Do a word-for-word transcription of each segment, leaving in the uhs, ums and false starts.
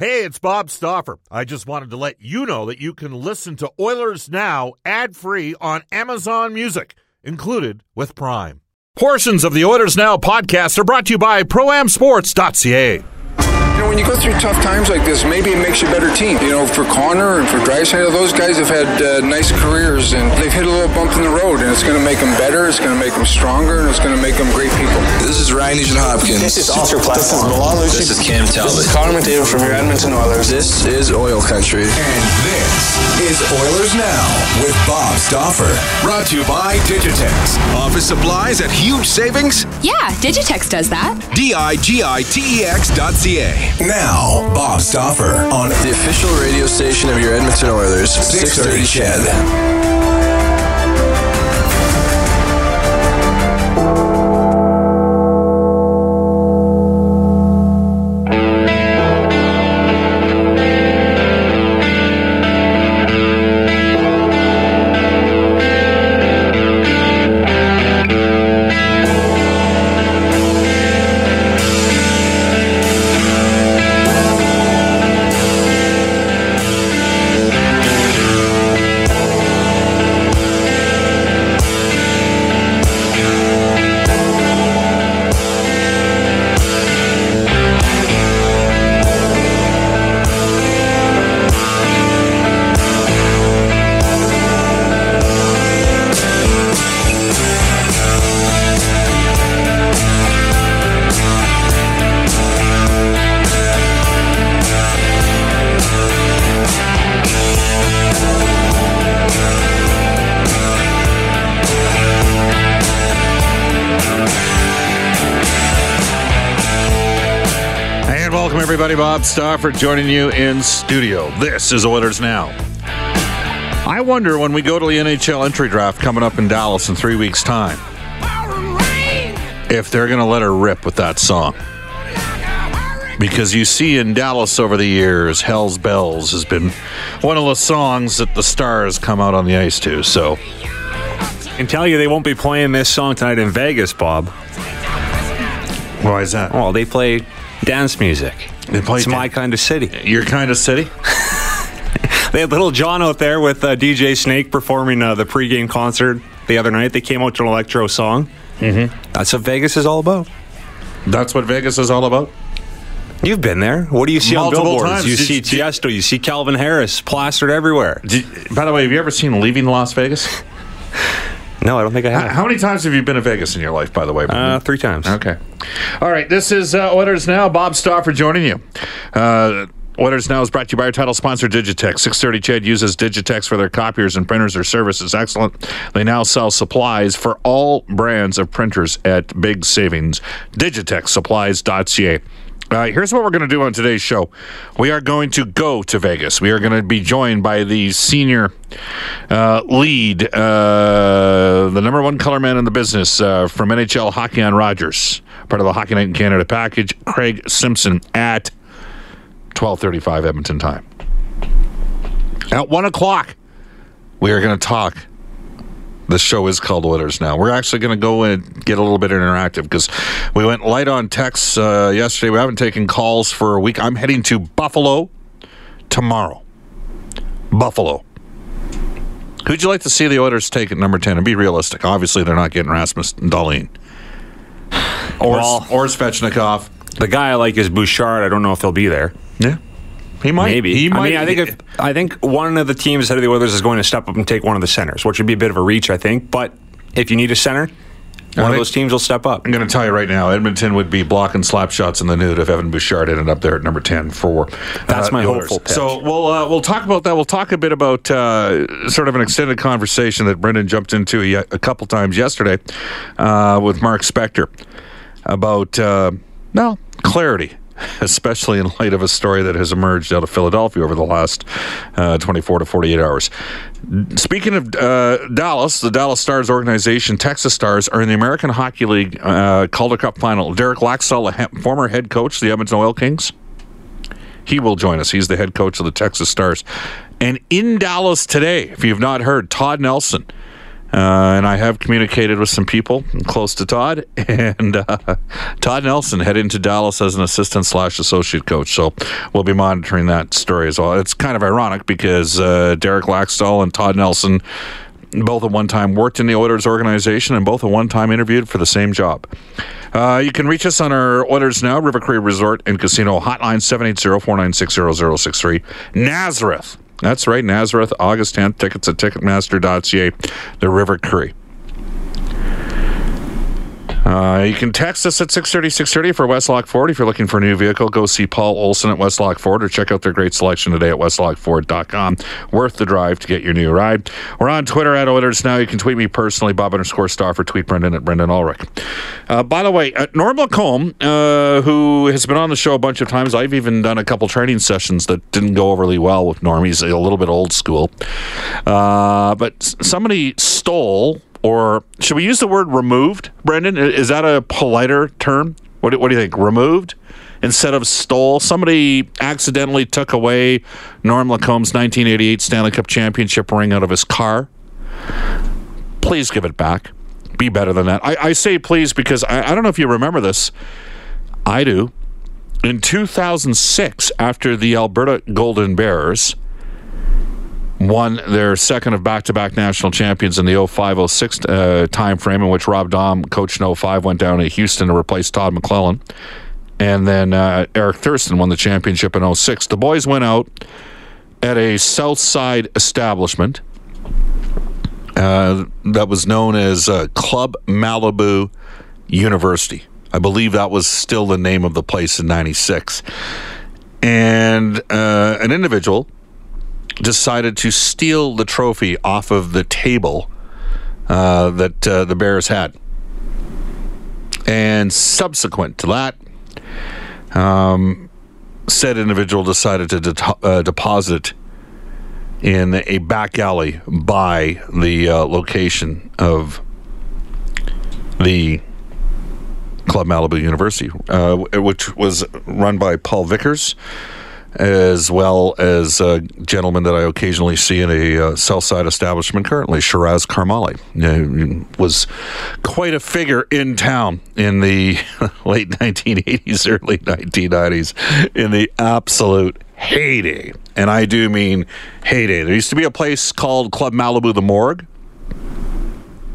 Hey, it's Bob Stauffer. I just wanted to let you know that you can listen to Oilers Now ad-free on Amazon Music, included with Prime. Portions of the Oilers Now podcast are brought to you by Pro Am Sports dot C A. You know, when you go through tough times like this, maybe it makes you a better team. You know, for Connor and for Dreisaitl, those guys have had uh, nice careers, and they've hit a little bump in the road, and it's going to make them better, it's going to make them stronger, and it's going to make them great people. This is Ryan Nugent Hopkins. This is Oscar Klefbom. This is Milan Lucic. This is Cam Talbot. This is Connor McDavid from your Edmonton Oilers. This is Oil Country. And this is Oilers Now with Bob Stauffer. Brought to you by Digitex. Office supplies at huge savings? Yeah, Digitex does that. D I G I T E X dot C A. Now, Bob Stauffer on the official radio station of your Edmonton Oilers, six thirty Chad. Everybody, Bob Stauffer joining you in studio. This is Oilers Now. I wonder when we go to the N H L entry draft coming up in Dallas in three weeks' time, if they're going to let her rip with that song. Because you see in Dallas over the years, Hell's Bells has been one of the songs that the Stars come out on the ice to. So, I can tell you they won't be playing this song tonight in Vegas, Bob. Why is that? Well, they play dance music. They play it's dan- my kind of city. Your kind of city? They had Little John out there with uh, D J Snake performing uh, the pregame concert the other night. They came out to an electro song. Mm-hmm. That's what Vegas is all about. That's what Vegas is all about? You've been there. What do you see Multiple on billboards? Times. You did, see did, Tiesto. You see Calvin Harris plastered everywhere. Did, by the way, have you ever seen Leaving Las Vegas? No, I don't think I have. How many times have you been to Vegas in your life, by the way? Uh, three times. Okay. All right, this is uh, Oilers Now. Bob Stauffer joining you. Uh, Oilers Now is brought to you by our title sponsor, Digitex. six thirty C H E D uses Digitex for their copiers and printers. Their service is excellent. They now sell supplies for all brands of printers at big savings. Digitex supplies dot C A. Uh, here's what we're going to do on today's show. We are going to go to Vegas. We are going to be joined by the senior uh, lead, uh, the number one color man in the business uh, from N H L Hockey on Rogers, part of the Hockey Night in Canada package, Craig Simpson at twelve thirty-five Edmonton time. At one o'clock, we are going to talk. The show is called Oilers Now. We're actually going to go and get a little bit interactive because we went light on texts uh, yesterday. We haven't taken calls for a week. I'm heading to Buffalo tomorrow. Buffalo. Who'd you like to see the Oilers take at number ten? And be realistic. Obviously, they're not getting Rasmus Dahlin. Or, well, or Svechnikov. The guy I like is Bouchard. I don't know if he'll be there. Yeah. He might. Maybe. He might. I mean, I think if, I think one of the teams ahead of the Oilers is going to step up and take one of the centers, which would be a bit of a reach, I think. But if you need a center, one I of those teams will step up. I'm going to tell you right now, Edmonton would be blocking slap shots in the nude if Evan Bouchard ended up there at number ten for That's uh, my Oilers. Hopeful pitch. So we'll, uh, we'll talk about that. We'll talk a bit about uh, sort of an extended conversation that Brendan jumped into a, a couple times yesterday uh, with Mark Spector about, uh, well, clarity. Especially in light of a story that has emerged out of Philadelphia over the last uh, twenty-four to forty-eight hours. Speaking of uh, Dallas, the Dallas Stars organization, Texas Stars, are in the American Hockey League uh, Calder Cup final. Derek Laxdal, he- former head coach of the Edmonton Oil Kings, he will join us. He's the head coach of the Texas Stars. And in Dallas today, if you've not heard, Todd Nelson Uh, and I have communicated with some people close to Todd, and uh, Todd Nelson heading to Dallas as an assistant slash associate coach. So we'll be monitoring that story as well. It's kind of ironic because uh, Derek Laxdal and Todd Nelson both at one time worked in the Oilers organization and both at one time interviewed for the same job. Uh, you can reach us on our Oilers Now, River Creek Resort and Casino hotline, seven eight zero, four nine six, zero zero six three. Nazareth. That's right, Nazareth, August tenth, tickets at Ticketmaster dot c a, the River Cree. Uh, you can text us at six thirty, six thirty for Westlock Ford. If you're looking for a new vehicle, go see Paul Olson at Westlock Ford or check out their great selection today at westlock ford dot com. Worth the drive to get your new ride. We're on Twitter at Oilers Now. You can tweet me personally, Bob underscore Stauffer. Tweet Brendan at Brendan Ulrich. Uh, by the way, uh, Norm Lacombe, uh, who has been on the show a bunch of times, I've even done a couple training sessions that didn't go overly well with Norm. He's a little bit old school. Uh, but somebody stole... Or should we use the word removed, Brendan? Is that a politer term? What do, what do you think? Removed instead of stole? Somebody accidentally took away Norm Lacombe's nineteen eighty-eight Stanley Cup championship ring out of his car. Please give it back. Be better than that. I, I say please because I, I don't know if you remember this. I do. In two thousand six, after the Alberta Golden Bears won their second of back-to-back national champions in the oh five oh six uh, time frame, in which Rob Daum, coach in oh five, went down to Houston to replace Todd McClellan. And then uh, Eric Thurston won the championship in oh six. The boys went out at a Southside establishment uh, that was known as uh, Club Malibu University. I believe that was still the name of the place in ninety-six. And uh, an individual decided to steal the trophy off of the table uh, that uh, the Bears had. And subsequent to that, um, said individual decided to de- uh, deposit in a back alley by the uh, location of the Club Malibu University, uh, which was run by Paul Vickers, as well as a gentleman that I occasionally see in a uh, Southside establishment currently, Shiraz Karmali. Uh, was quite a figure in town in the late nineteen eighties, early nineteen nineties, in the absolute heyday. And I do mean heyday. There used to be a place called Club Malibu the Morgue,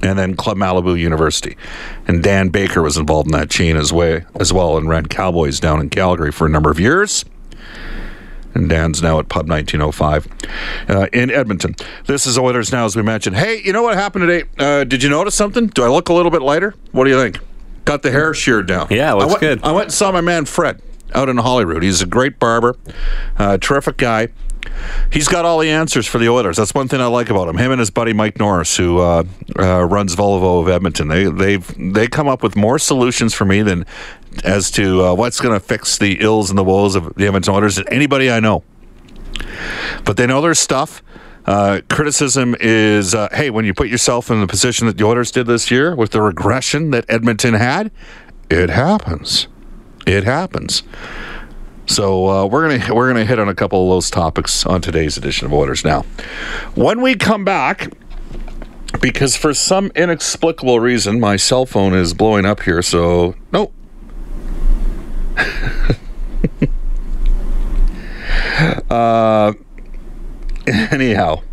and then Club Malibu University. And Dan Baker was involved in that chain as, way, as well, and ran Cowboys down in Calgary for a number of years. And Dan's now at Pub nineteen oh five uh, in Edmonton. This is Oilers Now, as we mentioned. Hey, you know what happened today? Uh, did you notice something? Do I look a little bit lighter? What do you think? Got the hair sheared down. Yeah, looks I went, good. I went and saw my man Fred out in Holyrood. He's a great barber, uh, terrific guy. He's got all the answers for the Oilers. That's one thing I like about him. Him and his buddy Mike Norris, who uh, uh, runs Volvo of Edmonton. They they've they come up with more solutions for me than as to uh, what's going to fix the ills and the woes of the Edmonton Oilers than anybody I know. But they know their stuff. Uh, criticism is, uh, hey, when you put yourself in the position that the Oilers did this year with the regression that Edmonton had, it happens. It happens. So uh, we're gonna we're gonna hit on a couple of those topics on today's edition of Oilers Now. When we come back, because for some inexplicable reason my cell phone is blowing up here. So no, uh, anyhow,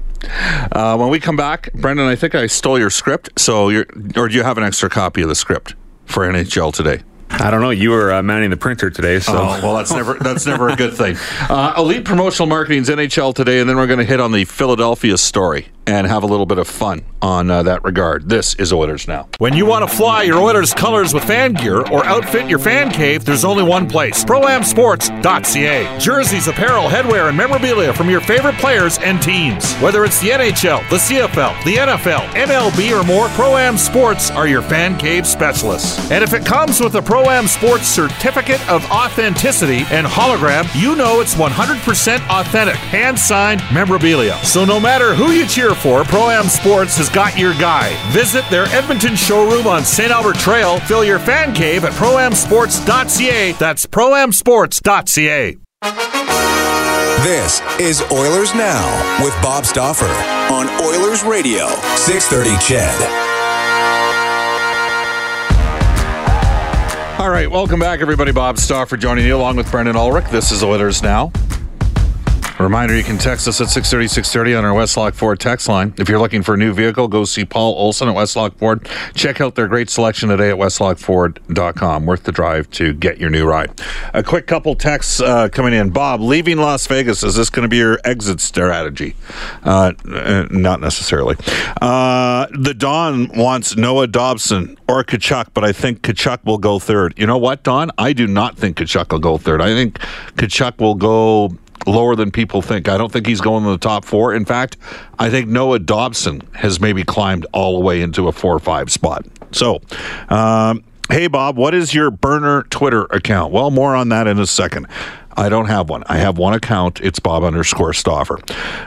uh, when we come back, Brendan, I think I stole your script. So you're, or do you have an extra copy of the script for N H L today? I don't know. You were uh, mounting the printer today, so oh, well, that's never that's never a good thing. Uh, Elite Promotional Marketing's N H L today, and then we're going to hit on the Philadelphia story and have a little bit of fun on uh, that regard. This is Oilers Now. When you want to fly your Oilers colors with fan gear or outfit your fan cave, there's only one place, pro am sports dot c a. Jerseys, apparel, headwear, and memorabilia from your favorite players and teams. Whether it's the N H L, the C F L, the N F L, M L B, or more, ProAm Sports are your fan cave specialists. And if it comes with a ProAm Sports Certificate of Authenticity and hologram, you know it's one hundred percent authentic, hand-signed memorabilia. So no matter who you cheer for, ProAm Sports has got your guy. Visit their Edmonton showroom on Saint Albert Trail. Fill your fan cave at pro am sports dot c a. That's pro am sports dot c a. This is Oilers Now with Bob Stauffer on Oilers Radio, six thirty C H E D. All right, welcome back, everybody. Bob Stauffer joining you along with Brendan Ulrich. This is Oilers Now. Reminder, you can text us at six thirty, six thirty on our Westlock Ford text line. If you're looking for a new vehicle, go see Paul Olson at Westlock Ford. Check out their great selection today at westlock ford dot com. Worth the drive to get your new ride. A quick couple texts uh, coming in. Bob, leaving Las Vegas, is this going to be your exit strategy? Uh, not necessarily. Uh, the Don wants Noah Dobson or Tkachuk, but I think Tkachuk will go third. You know what, Don? I do not think Tkachuk will go third. I think Tkachuk will go lower than people think. I don't think he's going in the top four. In fact, I think Noah Dobson has maybe climbed all the way into a four or five spot. So, um, hey, Bob, what is your burner Twitter account? Well, more on that in a second. I don't have one. I have one account. It's Bob underscore Stauffer.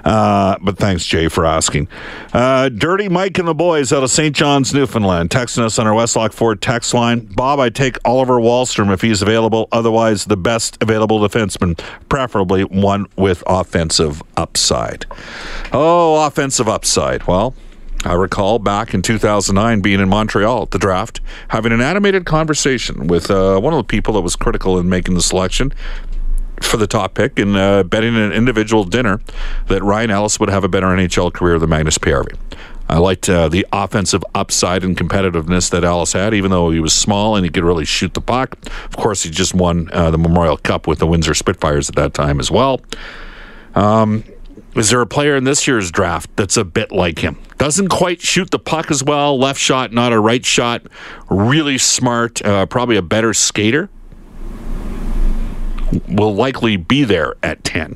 Uh, but thanks, Jay, for asking. Uh, Dirty Mike and the boys out of Saint John's, Newfoundland, texting us on our Westlock Ford text line. Bob, I take Oliver Wahlstrom if he's available. Otherwise, the best available defenseman, preferably one with offensive upside. Oh, offensive upside. Well, I recall back in two thousand nine being in Montreal at the draft, having an animated conversation with uh, one of the people that was critical in making the selection for the top pick, and uh, betting an individual dinner that Ryan Ellis would have a better N H L career than Magnus P R V. I liked uh, the offensive upside and competitiveness that Ellis had, even though he was small and he could really shoot the puck. Of course, he just won uh, the Memorial Cup with the Windsor Spitfires at that time as well. Um, is there a player in this year's draft that's a bit like him? Doesn't quite shoot the puck as well. Left shot, not a right shot. Really smart, uh, probably a better skater. Will likely be there at ten,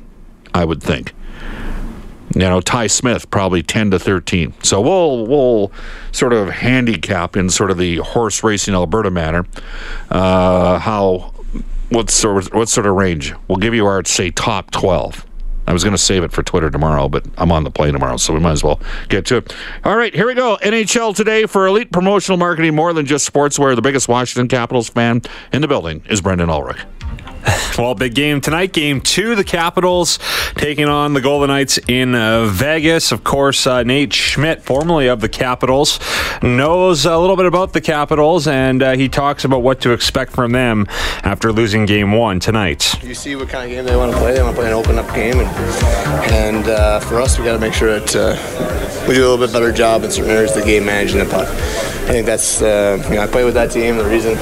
I would think. You know, Ty Smith probably ten to thirteen. So we'll we'll sort of handicap in sort of the horse racing Alberta manner. Uh, how what sort of, what sort of range? We'll give you our, say, top twelve. I was going to save it for Twitter tomorrow, but I'm on the plane tomorrow, so we might as well get to it. All right, here we go. N H L Today for Elite Promotional Marketing, more than just sportswear. The biggest Washington Capitals fan in the building is Brendan Ulrich. Well, big game tonight. Game two, the Capitals taking on the Golden Knights in uh, Vegas. Of course, uh, Nate Schmidt, formerly of the Capitals, knows a little bit about the Capitals, and uh, he talks about what to expect from them after losing game one tonight. You see what kind of game they want to play. They want to play an open-up game, and, and uh, for us, we got to make sure that uh, we do a little bit better job in certain areas of the game managing the puck. I think that's, uh, you know, I play with that team, the reason.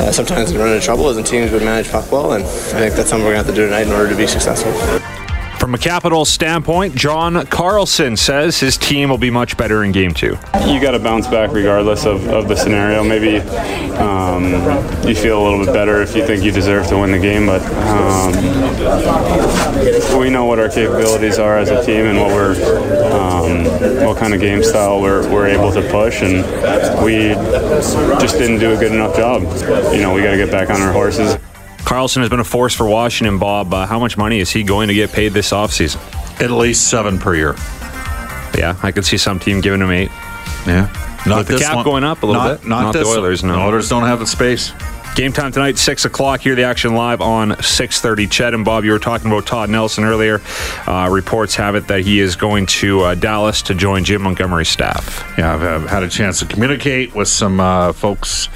Uh, sometimes we run into trouble as teams would manage puck well, and I think that's something we're going to have to do tonight in order to be successful. From a Capitals standpoint, John Carlson says his team will be much better in Game two. You got to bounce back regardless of, of the scenario. Maybe um, you feel a little bit better if you think you deserve to win the game, but um, we know what our capabilities are as a team and what we're, um, what kind of game style we're we're able to push, and we just didn't do a good enough job. You know, we got to get back on our horses. Carlson has been a force for Washington, Bob. Uh, how much money is he going to get paid this offseason? At least seven per year. Yeah, I could see some team giving him eight. Yeah. Not With the cap one. Going up a little not, bit. Not, not this the Oilers, no. The Oilers don't have the space. Game time tonight, six o'clock. Hear the action live on six thirty. Chet and Bob, you were talking about Todd Nelson earlier. Uh, reports have it that he is going to uh, Dallas to join Jim Montgomery's staff. Yeah, I've, I've had a chance to communicate with some uh, folks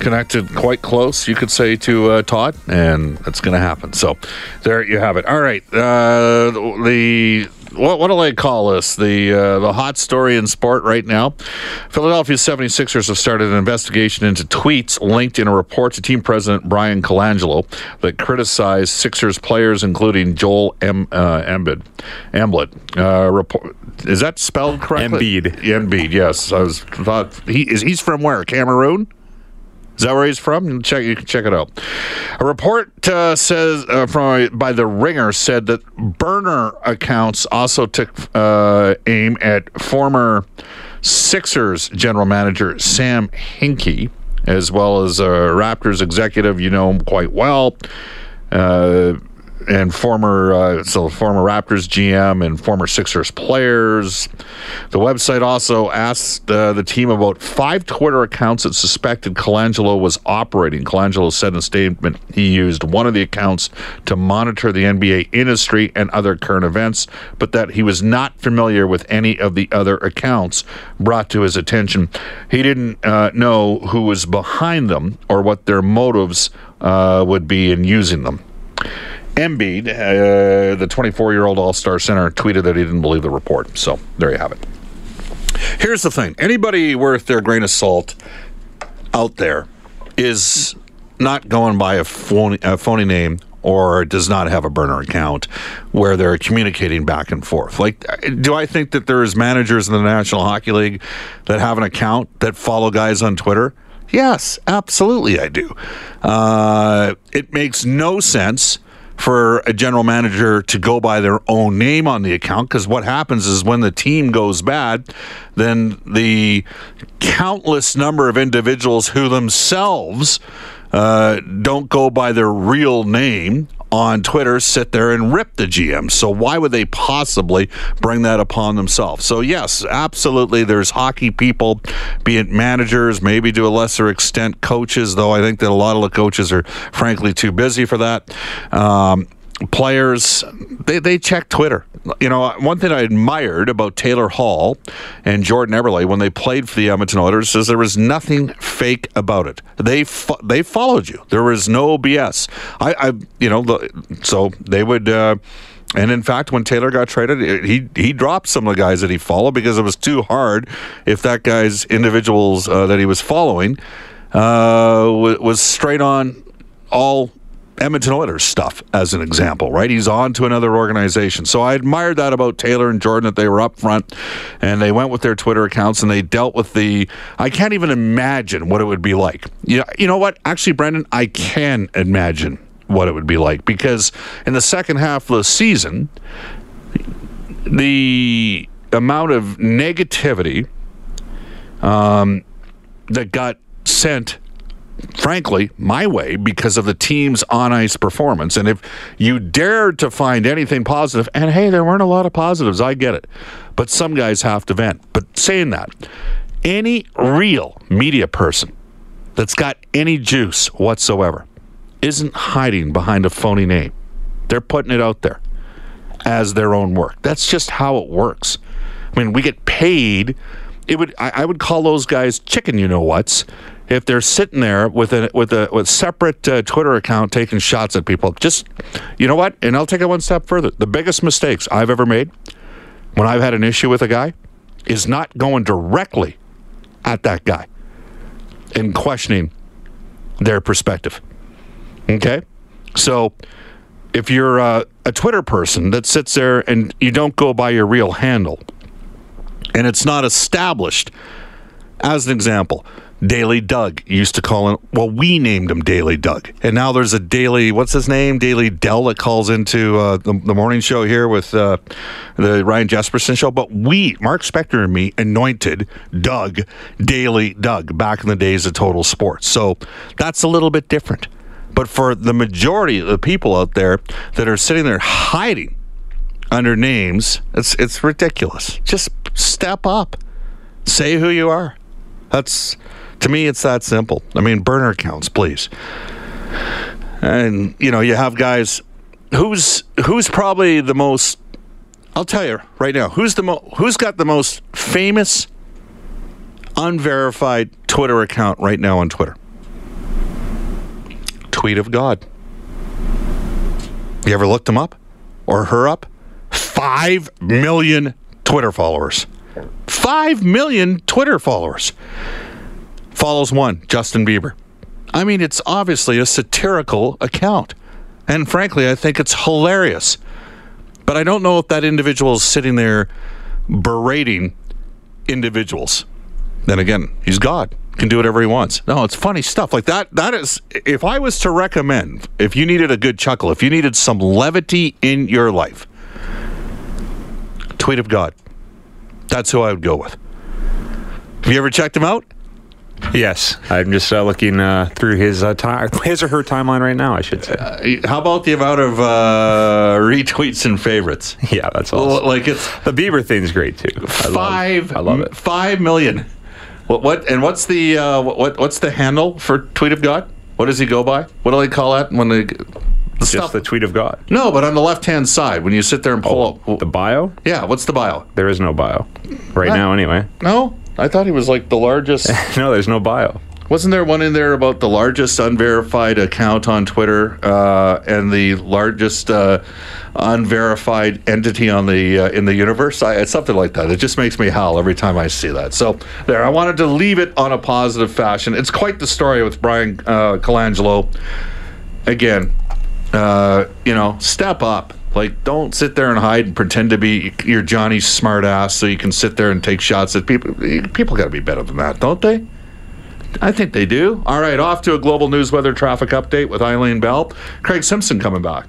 connected quite close, you could say, to uh, Todd, and that's going to happen. So there you have it. All right, uh, the what, what do they call this? The uh, the hot story in sport right now. Philadelphia seventy-sixers have started an investigation into tweets linked in a report to team president Brian Colangelo that criticized Sixers players, including Joel M, uh, Embiid. Embiid. Uh, report. Is that spelled correctly? Embiid. Embiid. Yes, I was thought he is. He's from where? Cameroon. Is that where he's from? You can check, you can check it out. A report uh, says uh, from by The Ringer said that burner accounts also took uh, aim at former Sixers general manager Sam Hinkie, as well as a Raptors executive you know him quite well, uh, and former uh, so former Raptors G M and former Sixers players. The website also asked uh, the team about five Twitter accounts that suspected Colangelo was operating. Colangelo said in a statement he used one of the accounts to monitor the N B A industry and other current events, but that he was not familiar with any of the other accounts brought to his attention. He didn't uh, know who was behind them or what their motives uh, would be in using them. Embiid, uh, the twenty-four-year-old All-Star center, tweeted that he didn't believe the report. So there you have it. Here's the thing. Anybody worth their grain of salt out there is not going by a phony, a phony name or does not have a burner account where they're communicating back and forth. Like, do I think that there's managers in the National Hockey League that have an account that follow guys on Twitter? Yes, absolutely I do. Uh, it makes no sense for a general manager to go by their own name on the account, because what happens is when the team goes bad, then the countless number of individuals who themselves uh, don't go by their real name on Twitter sit there and rip the G M. So why would they possibly bring that upon themselves? So yes, absolutely, there's hockey people, be it managers, maybe to a lesser extent coaches, though I think that a lot of the coaches are frankly too busy for that. Um, players, they, they check Twitter. You know, one thing I admired about Taylor Hall and Jordan Eberle when they played for the Edmonton Oilers is there was nothing fake about it. They fo- they followed you. There was no B S. I, I you know, the, so they would... Uh, And in fact, when Taylor got traded, he he dropped some of the guys that he followed because it was too hard if that guy's individuals uh, that he was following uh, w- was straight on all Edmonton Oilers stuff, as an example, right? He's on to another organization. So I admired that about Taylor and Jordan, that they were up front and they went with their Twitter accounts and they dealt with the... I can't even imagine what it would be like. You know, you know what? Actually, Brendan, I can imagine what it would be like, because in the second half of the season, the amount of negativity um, that got sent, frankly, my way because of the team's on-ice performance. And if you dared to find anything positive, and hey, there weren't a lot of positives, I get it. But some guys have to vent. But saying that, any real media person that's got any juice whatsoever isn't hiding behind a phony name. They're putting it out there as their own work. That's just how it works. I mean, we get paid. It would I, I would call those guys chicken you-know-whats if they're sitting there with a with a with separate uh, Twitter account taking shots at people. Just, you know what? And I'll take it one step further. The biggest mistakes I've ever made when I've had an issue with a guy is not going directly at that guy and questioning their perspective. Okay, so if you're a, a Twitter person that sits there and you don't go by your real handle, and it's not established, as an example, Daily Doug used to call in, well, we named him Daily Doug, and now there's a Daily, what's his name, Daily Dell that calls into uh, the, the morning show here with uh, the Ryan Jesperson show, but we, Mark Spector and me, anointed Doug Daily Doug back in the days of Total Sports, so that's a little bit different. But for the majority of the people out there that are sitting there hiding under names, it's it's ridiculous. Just step up. Say who you are. That's, to me, it's that simple. I mean, burner accounts, please. And, you know, you have guys, who's who's probably the most, I'll tell you right now, who's the mo- who's got the most famous, unverified Twitter account right now on Twitter? Tweet of God. You ever looked him up or her up? Five million Twitter followers. Five million Twitter followers. Follows one, Justin Bieber. I mean, it's obviously a satirical account. And frankly, I think it's hilarious. But I don't know if that individual is sitting there berating individuals. Then again, he's God. Can do whatever he wants. No, it's funny stuff like that. That is, if I was to recommend, if you needed a good chuckle, if you needed some levity in your life, Tweet of God. That's who I would go with. Have you ever checked him out? Yes, I'm just uh, looking uh, through his uh, time, his or her timeline right now, I should say. Uh, how about the amount of uh, retweets and favorites? Yeah, that's awesome. Well, like it's the Bieber thing's great too. Five, I love, I love it. Five million. What? What? And what's the uh, what? What's the handle for Tweet of God? What does he go by? What do they call that when they? It's just the Tweet of God. No, but on the left-hand side, when you sit there and pull oh, up... The bio? Yeah, what's the bio? There is no bio. Right I, now, anyway. No? I thought he was like the largest... No, there's no bio. Wasn't there one in there about the largest unverified account on Twitter uh, and the largest uh, unverified entity on the uh, in the universe? I, it's something like that. It just makes me howl every time I see that. So there, I wanted to leave it on a positive fashion. It's quite the story with Brian uh, Colangelo. Again... Uh, you know, step up. Like, don't sit there and hide and pretend to be your Johnny smart ass so you can sit there and take shots at people. People got to be better than that, don't they? I think they do. All right, off to a global news weather traffic update with Eileen Bell. Craig Simpson coming back.